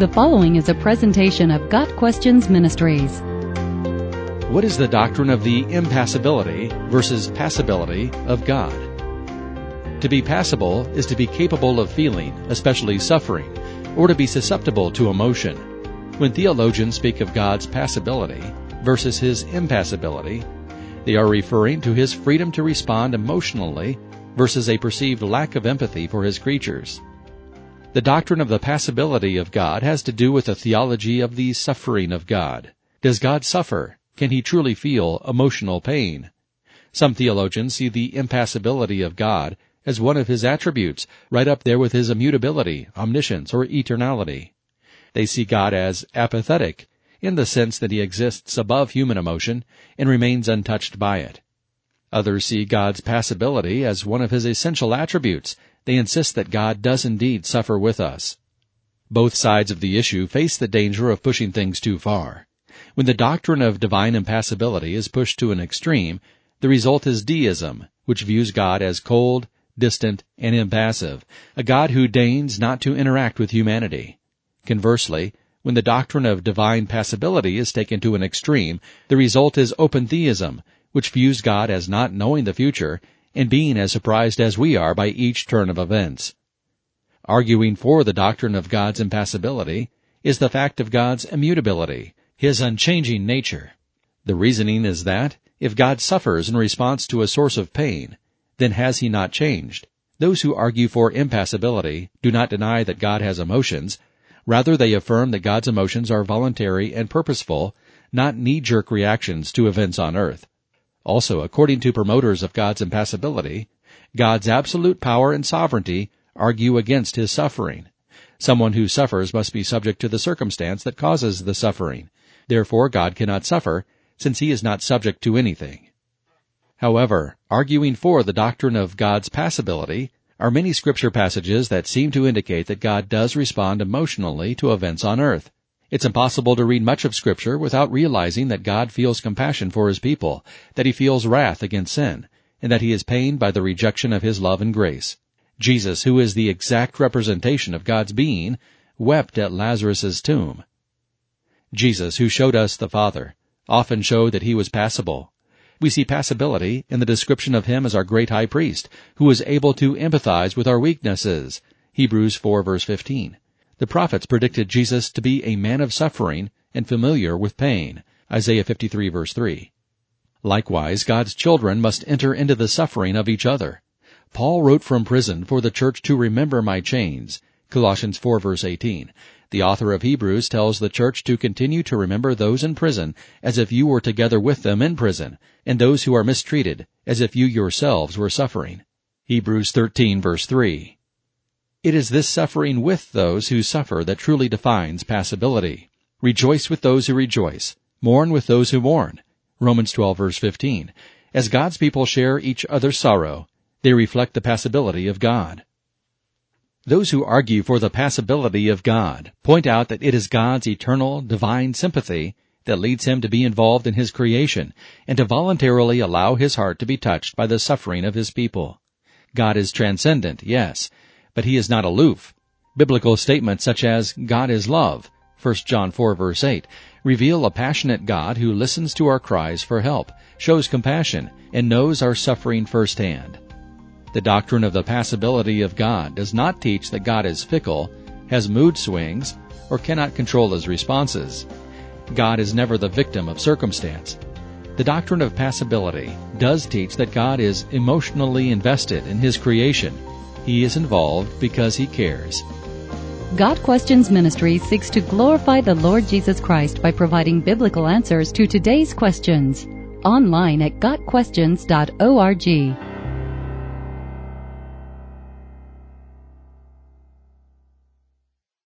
The following is a presentation of God Questions Ministries. What is the doctrine of the impassibility versus passibility of God? To be passible is to be capable of feeling, especially suffering, or to be susceptible to emotion. When theologians speak of God's passibility versus His impassibility, they are referring to His freedom to respond emotionally versus a perceived lack of empathy for His creatures. The doctrine of the passibility of God has to do with the theology of the suffering of God. Does God suffer? Can He truly feel emotional pain? Some theologians see the impassibility of God as one of His attributes, right up there with His immutability, omniscience, or eternality. They see God as apathetic, in the sense that He exists above human emotion and remains untouched by it. Others see God's passibility as one of His essential attributes. They insist that God does indeed suffer with us. Both sides of the issue face the danger of pushing things too far. When the doctrine of divine impassibility is pushed to an extreme, the result is deism, which views God as cold, distant, and impassive, a God who deigns not to interact with humanity. Conversely, when the doctrine of divine passibility is taken to an extreme, the result is open theism, which views God as not knowing the future and being as surprised as we are by each turn of events. Arguing for the doctrine of God's impassibility is the fact of God's immutability, His unchanging nature. The reasoning is that, if God suffers in response to a source of pain, then has He not changed? Those who argue for impassibility do not deny that God has emotions. Rather, they affirm that God's emotions are voluntary and purposeful, not knee-jerk reactions to events on earth. Also, according to promoters of God's impassibility, God's absolute power and sovereignty argue against His suffering. Someone who suffers must be subject to the circumstance that causes the suffering. Therefore, God cannot suffer, since He is not subject to anything. However, arguing for the doctrine of God's passibility are many scripture passages that seem to indicate that God does respond emotionally to events on earth. It's impossible to read much of Scripture without realizing that God feels compassion for His people, that He feels wrath against sin, and that He is pained by the rejection of His love and grace. Jesus, who is the exact representation of God's being, wept at Lazarus' tomb. Jesus, who showed us the Father, often showed that He was passible. We see passibility in the description of Him as our great high priest, who was able to empathize with our weaknesses. Hebrews 4, verse 15. The prophets predicted Jesus to be a man of suffering and familiar with pain. Isaiah 53, verse 3. Likewise, God's children must enter into the suffering of each other. Paul wrote from prison for the church to remember my chains. Colossians 4, verse 18. The author of Hebrews tells the church to continue to remember those in prison as if you were together with them in prison, and those who are mistreated as if you yourselves were suffering. Hebrews 13, verse 3. It is this suffering with those who suffer that truly defines passibility. Rejoice with those who rejoice. Mourn with those who mourn. Romans 12, verse 15. As God's people share each other's sorrow, they reflect the passibility of God. Those who argue for the passibility of God point out that it is God's eternal, divine sympathy that leads Him to be involved in His creation and to voluntarily allow His heart to be touched by the suffering of His people. God is transcendent, yes, but He is not aloof. Biblical statements such as, God is love, 1 John 4, verse 8, reveal a passionate God who listens to our cries for help, shows compassion, and knows our suffering firsthand. The doctrine of the passibility of God does not teach that God is fickle, has mood swings, or cannot control His responses. God is never the victim of circumstance. The doctrine of passibility does teach that God is emotionally invested in His creation. He is involved because He cares. God Questions Ministry seeks to glorify the Lord Jesus Christ by providing biblical answers to today's questions. Online at gotquestions.org.